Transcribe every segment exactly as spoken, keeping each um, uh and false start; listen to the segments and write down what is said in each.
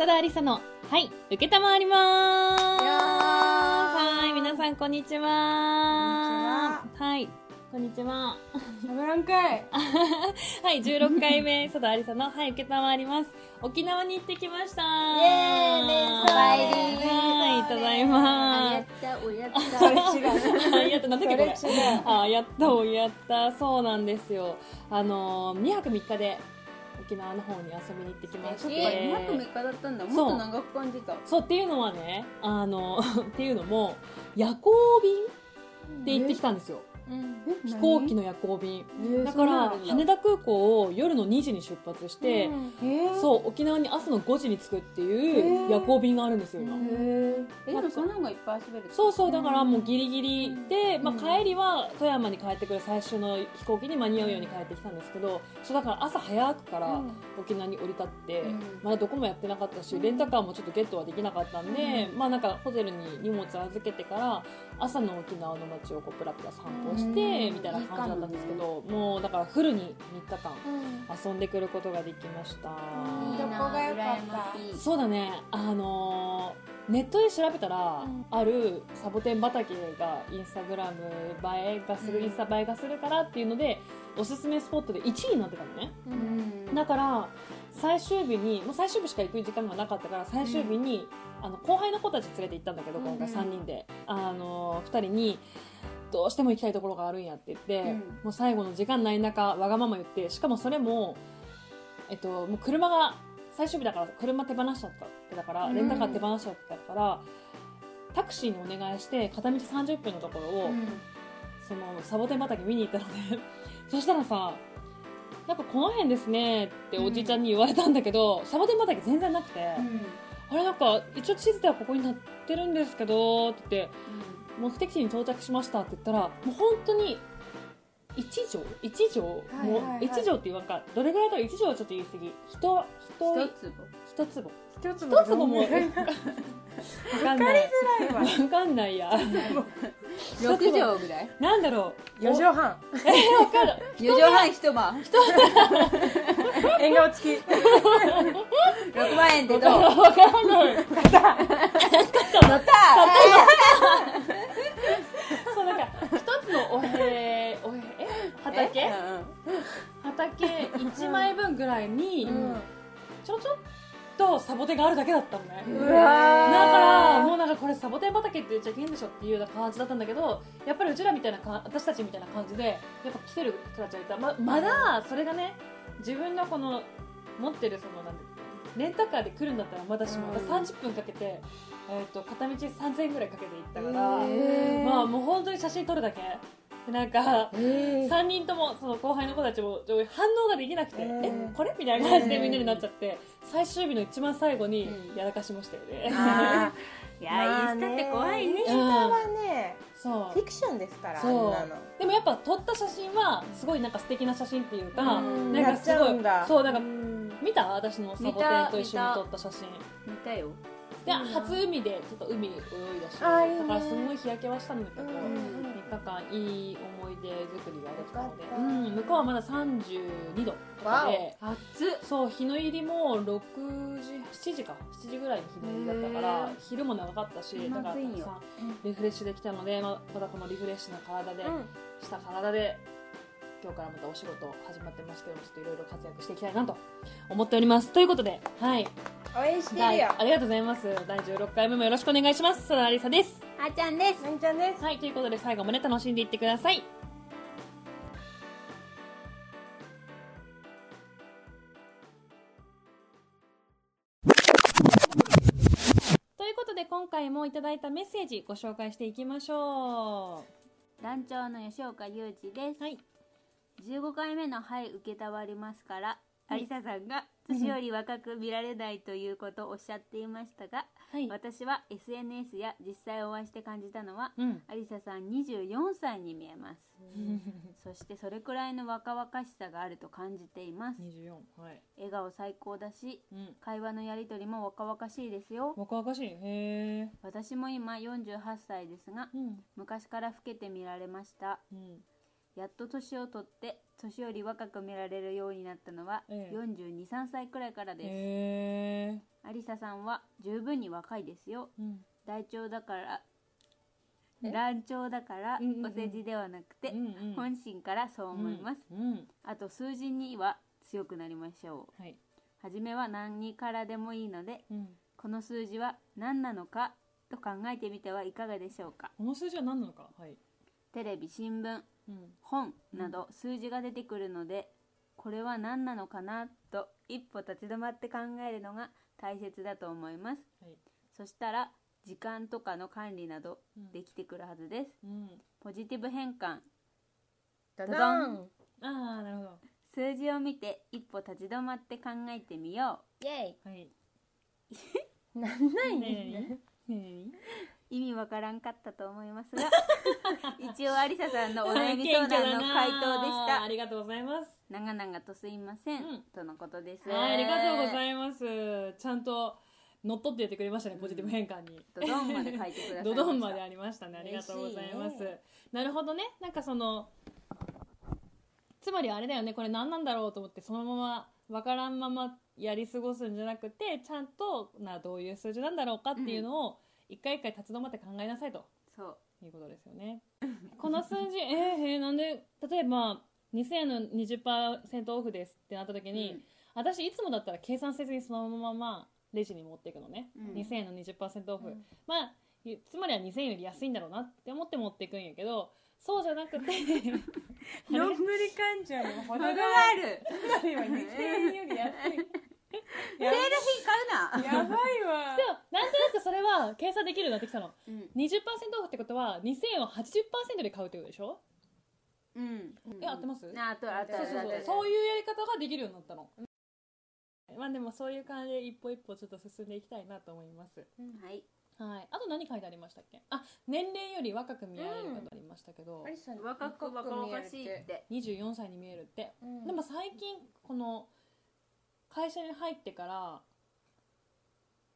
さだありさのはい受けたまわりまーす。はい皆さんこんにちは。こんにちは。はいこんにちは。喋らんかい。はいじゅうろっかいめさだありさのはい受けたまわります。沖縄に行ってきました。イエーイねさわりはいただいま。あやったおやったそれ違う。あやったなんだっけこれ。あやったおやったそうなんですよ。あのにはくみっかで。沖縄の方に遊びに行ってきまして、えー、にはくみっかだったんだ。もっと長く感じた。そうっていうのはねあのっていうのも夜行便って行ってきたんですよ、うん、飛行機の夜行便、えー、だから羽田空港を夜のにじに出発して、うんえー、そう沖縄に朝のごじに着くっていう夜行便があるんですよ今、えーえー、でもそんなのがいっぱい遊べる、ね、そうそうだからもうギリギリで、まあ、帰りは富山に帰ってくる最終の飛行機に間に合うように帰ってきたんですけど、うん、そうだから朝早くから沖縄に降り立って、うん、まだどこもやってなかったしレンタカーもちょっとゲットはできなかったんで、うんまあ、なんかホテルに荷物預けてから朝の沖縄の街をこうプラプラ散歩して、うんしてみたいな感じだったんですけど、うん、もうだからフルにみっかかん遊んでくることができました、うん、どこが良かった？そうだねあのネットで調べたら、うん、あるサボテン畑がインスタグラム映えがする、うん、インスタ映えがするからっていうのでおすすめスポットでいちいになってたのね、うん、だから最終日にもう最終日しか行く時間がなかったから最終日に、うん、あの後輩の子たち連れて行ったんだけど今回さんにんで、うん、あのふたりにどうしても行きたいところがあるんやって言って、うん、もう最後の時間ない中わがまま言ってしかもそれも、えっと、もう車が最終日だから車手放しちゃっただから、うん、レンタカー手放しちゃったからタクシーにお願いして片道さんじゅっぷんのところを、うん、そのサボテン畑見に行ったので、ね、そしたらさなんかこの辺ですねっておじいちゃんに言われたんだけど、うん、サボテン畑全然なくて、うん、あれなんか一応地図ではここになってるんですけどって言って、うん目的地に到着しましたって言ったらもう本当にいちじょういちじょう、はいはいはい、もういちじょうって言わんかどれぐらいだろういち畳はちょっと言い過ぎひとつぼも分かんない分かりづらいわ分かんないやろくじょうぐらいなんだろうよじょうはんえー、分かるよじょうはん一晩縁側付きろくまんえんでどう分かんない買った買った買ったそうなんか一つのおへおへ畑、うん、畑いちまいぶんぐらいに、うん、ちょちょっとサボテンがあるだけだったのね。だからもうなんかこれサボテン畑って言っちゃいけんでしょっていうような感じだったんだけど、やっぱりうちらみたいなか私たちみたいな感じでやっぱ来てる人たちがいた。ま、まだそれがね自分のこの持ってるそのなんてレンタカーで来るんだったらまだしも、うん、さんじゅっぷんかけて、えー、と片道さんぜんえんぐらいかけて行ったから、えー、まあもう本当に写真撮るだけでなんか、えー、さんにんともその後輩の子たちも反応ができなくて、えー、えこれみたいな感じでみんなになっちゃって、えー、最終日の一番最後にやらかしましたよね、うん、いやインスタって怖いね。インスタはねそうフィクションですからそうあんなのでもやっぱ撮った写真はすごいなんか素敵な写真っていうか、うん、なんかすごいそうなんか、うん見た私のサボテンと一緒に撮った写真見たよで初海でちょっと海泳いだしだからすごい日焼けはしたんだけどみっかかんいい思い出作りができたので、うん、向こうはまださんじゅうにどで暑そう日の入りもろくじしちじぐらいの日の入りだったから昼も長かったしだからたくさんリフレッシュできたのでまだこのリフレッシュな体で、うん、した体で今日からまたお仕事始まってますけどちょっといろいろ活躍していきたいなと思っておりますということで、はい、応援してるよありがとうございます。だいじゅうろっかいめもよろしくお願いします。さだありさです。あーちゃんです。あんちゃんです。はいということで最後まで楽しんでいってください。ということで今回もいただいたメッセージご紹介していきましょう。団長の吉岡雄二です、はいじゅうごかいめのはい受けたわりますから、うん、ありささんが年より若く見られないということをおっしゃっていましたが、はい、私は エスエヌエス や実際お会いして感じたのは、うん、ありささんにじゅうよんさいに見えますそしてそれくらいの若々しさがあると感じていますにじゅうよん、はい、笑顔最高だし、うん、会話のやり取りも若々しいですよ。若々しいへー。私も今よんじゅうはっさいですが、うん、昔から老けて見られました、うんやっと年を取って年より若く見られるようになったのはよんじゅうに、さんさいくらいからです。えー、有沙さんは十分に若いですよ。うん、大腸だから乱調だから、うんうんうん、お世辞ではなくて、うんうん、本心からそう思います。うんうん、あと数字には強くなりましょう。はい、初めは何からでもいいので、うん、この数字は何なのかと考えてみてはいかがでしょうか。この数字は何なのか、はい、テレビ、新聞、うん、本など数字が出てくるので、うん、これは何なのかなと一歩立ち止まって考えるのが大切だと思います。はい、そしたら時間とかの管理などできてくるはずです。うん、ポジティブ変換、ダダン。あ、なるほど。数字を見て一歩立ち止まって考えてみよう。イエイ。はい、なんないね。意味わからんかったと思いますが一応有沙さんのお悩み相談の回答でした。ありがとうございます。長々とすいません、うん、とのことです。はい、ありがとうございます。ちゃんと乗っ取ってやってくれましたね。ポジティブ変換に、うん、ドドンまで書いてください。ドドンまでありましたね。ありがとうございます。ね、なるほどね。なんかそのつまりあれだよね、これ何なんだろうと思ってそのまま分からんままやり過ごすんじゃなくて、ちゃんとなどういう数字なんだろうかっていうのを一回一回立ち止まって考えなさいと、うん、いうことですよね。この数字えー、えー、なんで例えばにせんえんの にじゅっパーセント オフですってなった時に、うん、私いつもだったら計算せずにそのままレジに持っていくのね。うん、にせんえんの にじゅっパーセント オフ、うん、まあつまりはにせんえんより安いんだろうなって思って持っていくんやけど、そうじゃなくてどんぶり勘定にも程がある。つまりはにせんえんより安い。セール品買うな。やばいわ。でもなんとなくそれは計算できるようになってきたの。うん、にじゅっパーセント オフってことはにせんえんを はちじゅっパーセント で買うってことでしょ。うん。え、合ってます？あ、とあとそうそうそう。そういうやり方ができるようになったの。まあでもそういう感じで一歩一歩ちょっと進んでいきたいなと思います。うん、はい、はい、あと何書いてありましたっけ。あ、年齢より若く見られることありましたけど、うん、若く若々しいってにじゅうよんさいに見えるって、うん、でも最近この会社に入ってから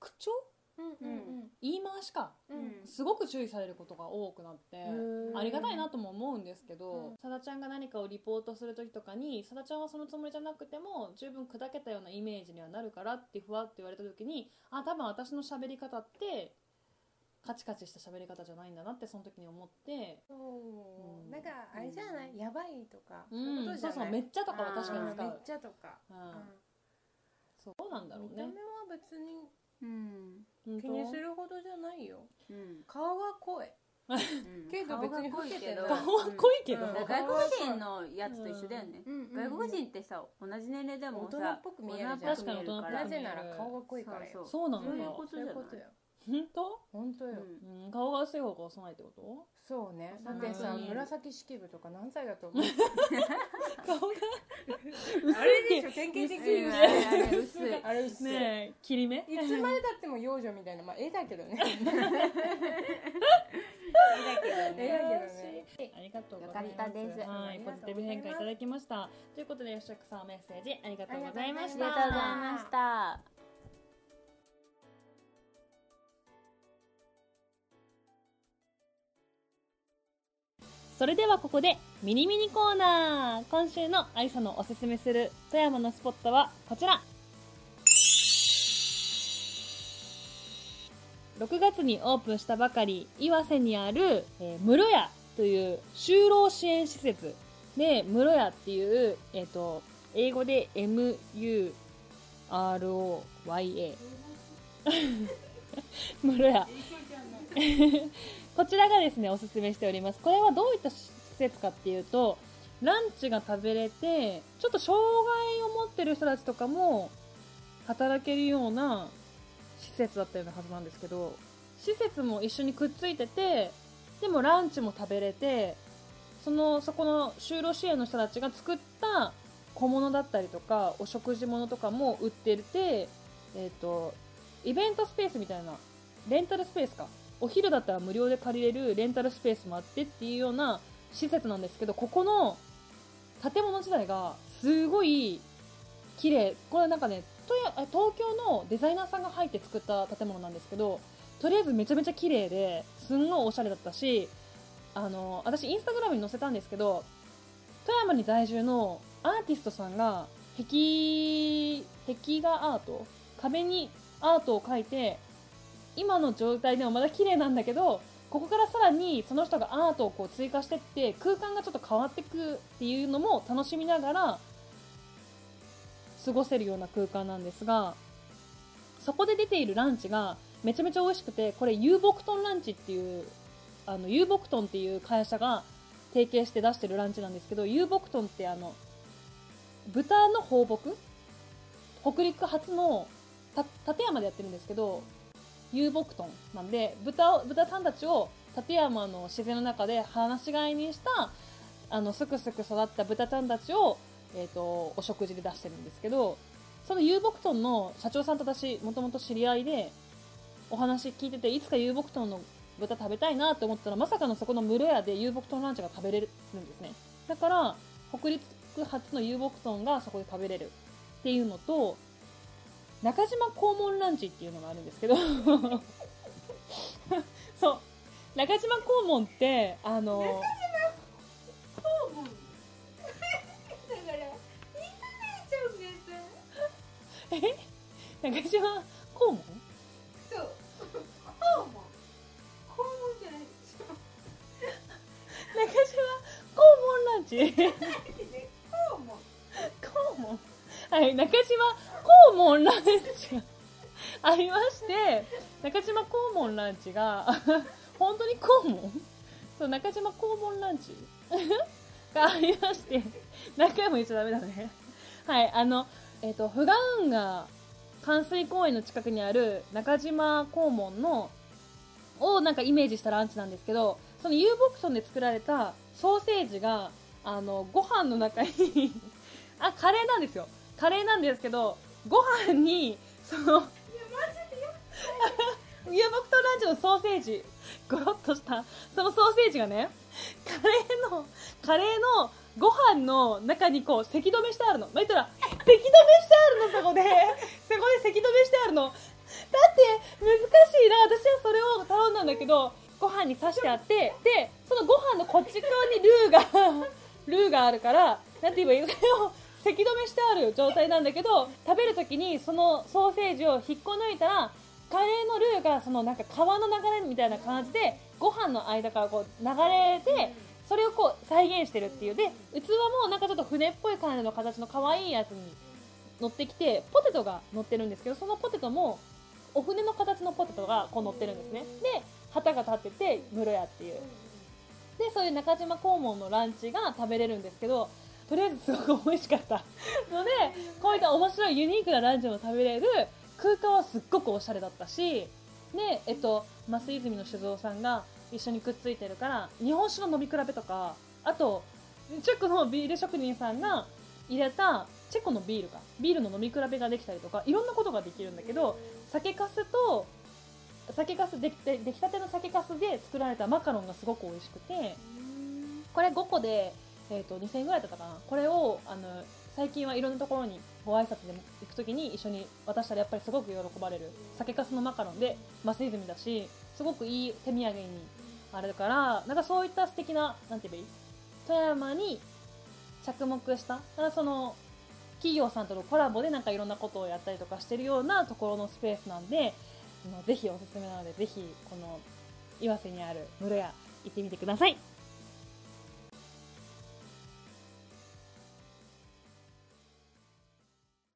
口調、うんうんうん、言い回しか、うん、すごく注意されることが多くなって、うん、ありがたいなとも思うんですけど、さだ、うん、ちゃんが何かをリポートするときとかに、さだちゃんはそのつもりじゃなくても十分砕けたようなイメージにはなるからってふわって言われたときに、あ、多分私の喋り方ってカチカチした喋り方じゃないんだなってその時に思って、そう、うん、なんかあれじゃない、うん、やばいとか、うん、そういうことじゃない、そうそう、めっちゃとかは確かに使う、めっちゃとか、うんうん、そうなんだろうね。見た目は別に、うん、気にするほどじゃないよ。うん、顔が濃い。けど別に老けてない。顔は濃いけど、うんうん、外国人のやつと一緒だよね。うん、外国人ってさ、同じ年齢でもさ、大人っぽく見えるじゃん。確かに大人っぽく見える。なぜなら顔が濃いからよ。そうそう、そうなの。そういうことじゃない。そういうことよ。本当？本当よ。うん、顔が薄い方が幼いってこと？そうね。だってさ、紫式部とか何歳だと思う？顔があれでしょ、典型的に薄い。あれ薄い。ねえ、切り目？いつまでたっても幼女みたいな、まあ絵だけどね。絵だけどね。ありがとうございます。はい、ポジティブ変化いただきました。ということで、吉岡さんメッセージありがとうございました。ありがとうございました。それではここでミニミニコーナー。今週の有沙のおすすめする富山のスポットはこちら。ろくがつにオープンしたばかり岩瀬にある、えー、MUROYAという就労支援施設で、MUROYAっていう、えーと、英語で エム ユー アール オー ワイ エー MUROYA こちらがですね、おすすめしております。これはどういった施設かっていうと、ランチが食べれて、ちょっと障害を持ってる人たちとかも働けるような施設だったようなはずなんですけど、施設も一緒にくっついてて、でもランチも食べれて、そのそこの就労支援の人たちが作った小物だったりとか、お食事物とかも売ってて、えっと、イベントスペースみたいな、レンタルスペースか、お昼だったら無料で借りれるレンタルスペースもあってっていうような施設なんですけど、ここの建物自体がすごい綺麗。これなんかね、東京のデザイナーさんが入って作った建物なんですけど、とりあえずめちゃめちゃ綺麗ですんごいおしゃれだったし、あの私インスタグラムに載せたんですけど、富山に在住のアーティストさんが壁、壁画アート、壁にアートを描いて、今の状態でもまだ綺麗なんだけど、ここからさらにその人がアートをこう追加してって空間がちょっと変わってくっていうのも楽しみながら過ごせるような空間なんですが、そこで出ているランチがめちゃめちゃ美味しくて、これユーボクトンランチっていうあのユーボクトンっていう会社が提携して出してるランチなんですけど、ユーボクトンってあの豚の放牧、北陸初のた館山でやってるんですけど、遊牧豚なんで 豚, を豚さんたちを館山の自然の中で放し飼いにしたあのすくすく育った豚ちゃんたちを、えー、とお食事で出してるんですけど、その遊牧豚の社長さんと私もともと知り合いでお話聞いてて、いつか遊牧豚の豚食べたいなと思ったら、まさかのそこのMUROYAで遊牧豚ランチが食べれるんですね。だから北陸初の遊牧豚がそこで食べれるっていうのと、中島肛門ランチっていうのがあるんですけどそう中島肛門ってあの中島肛門だから言いたいじゃんえ中島肛門、そう肛門、肛門じゃないでしょ中島肛門ランチ肛門肛門、はい、中島肛門ランチがありまして、中島肛門ランチが本当に肛門、そう中島肛門ランチがありまして、何回も言っちゃダメだねはい、あのえっと富賀運河関水公園の近くにある中島肛門のをなんかイメージしたランチなんですけど、その遊牧豚で作られたソーセージがあのご飯の中にあカレーなんですよ、カレーなんですけどご飯にその遊牧豚ランチのソーセージ、ゴロッとしたそのソーセージがね、カレーのカレーのご飯の中にこうせき止めしてあるの、まあ、言ったらせき止めしてあるの、そこでそこでせき止めしてあるのだって難しいな、私はそれを頼んだんだけど、ご飯に刺してあって、でそのご飯のこっち側にルーがルーがあるから、なんて言えばいいの、それをせき止めしてある状態なんだけど、食べるときにそのソーセージを引っこ抜いたらカレーのルーがそのなんか川の流れみたいな感じでご飯の間からこう流れて、それをこう再現してるっていうで、器もなんかちょっと船っぽい感じの形の可愛いやつに乗ってきて、ポテトが乗ってるんですけど、そのポテトもお船の形のポテトがこう乗ってるんですね。で旗が立っててMUROYAっていう、でそういう中島肛門のランチが食べれるんですけど、とりあえずすごく美味しかったので、こういった面白いユニークなランチも食べれる空間はすっごくおしゃれだったし、で、えっと、増泉の酒造さんが一緒にくっついてるから、日本酒の飲み比べとか、あとチェコのビール職人さんが入れたチェコのビールかビールの飲み比べができたりとか、いろんなことができるんだけど、酒かすと酒かすでで出来たての酒かすで作られたマカロンがすごく美味しくて、これごこでえー、とにせんえんぐらいだったかな。これをあの最近はいろんなところにご挨拶で行くときに一緒に渡したら、やっぱりすごく喜ばれる酒粕のマカロンで増泉だし、すごくいい手土産にあるから、なんかそういった素敵な、なんて言えばいい、富山に着目した、だからその企業さんとのコラボでなんかいろんなことをやったりとかしてるようなところのスペースなんで、ぜひおすすめなので、ぜひこの岩瀬にあるMUROYA行ってみてください。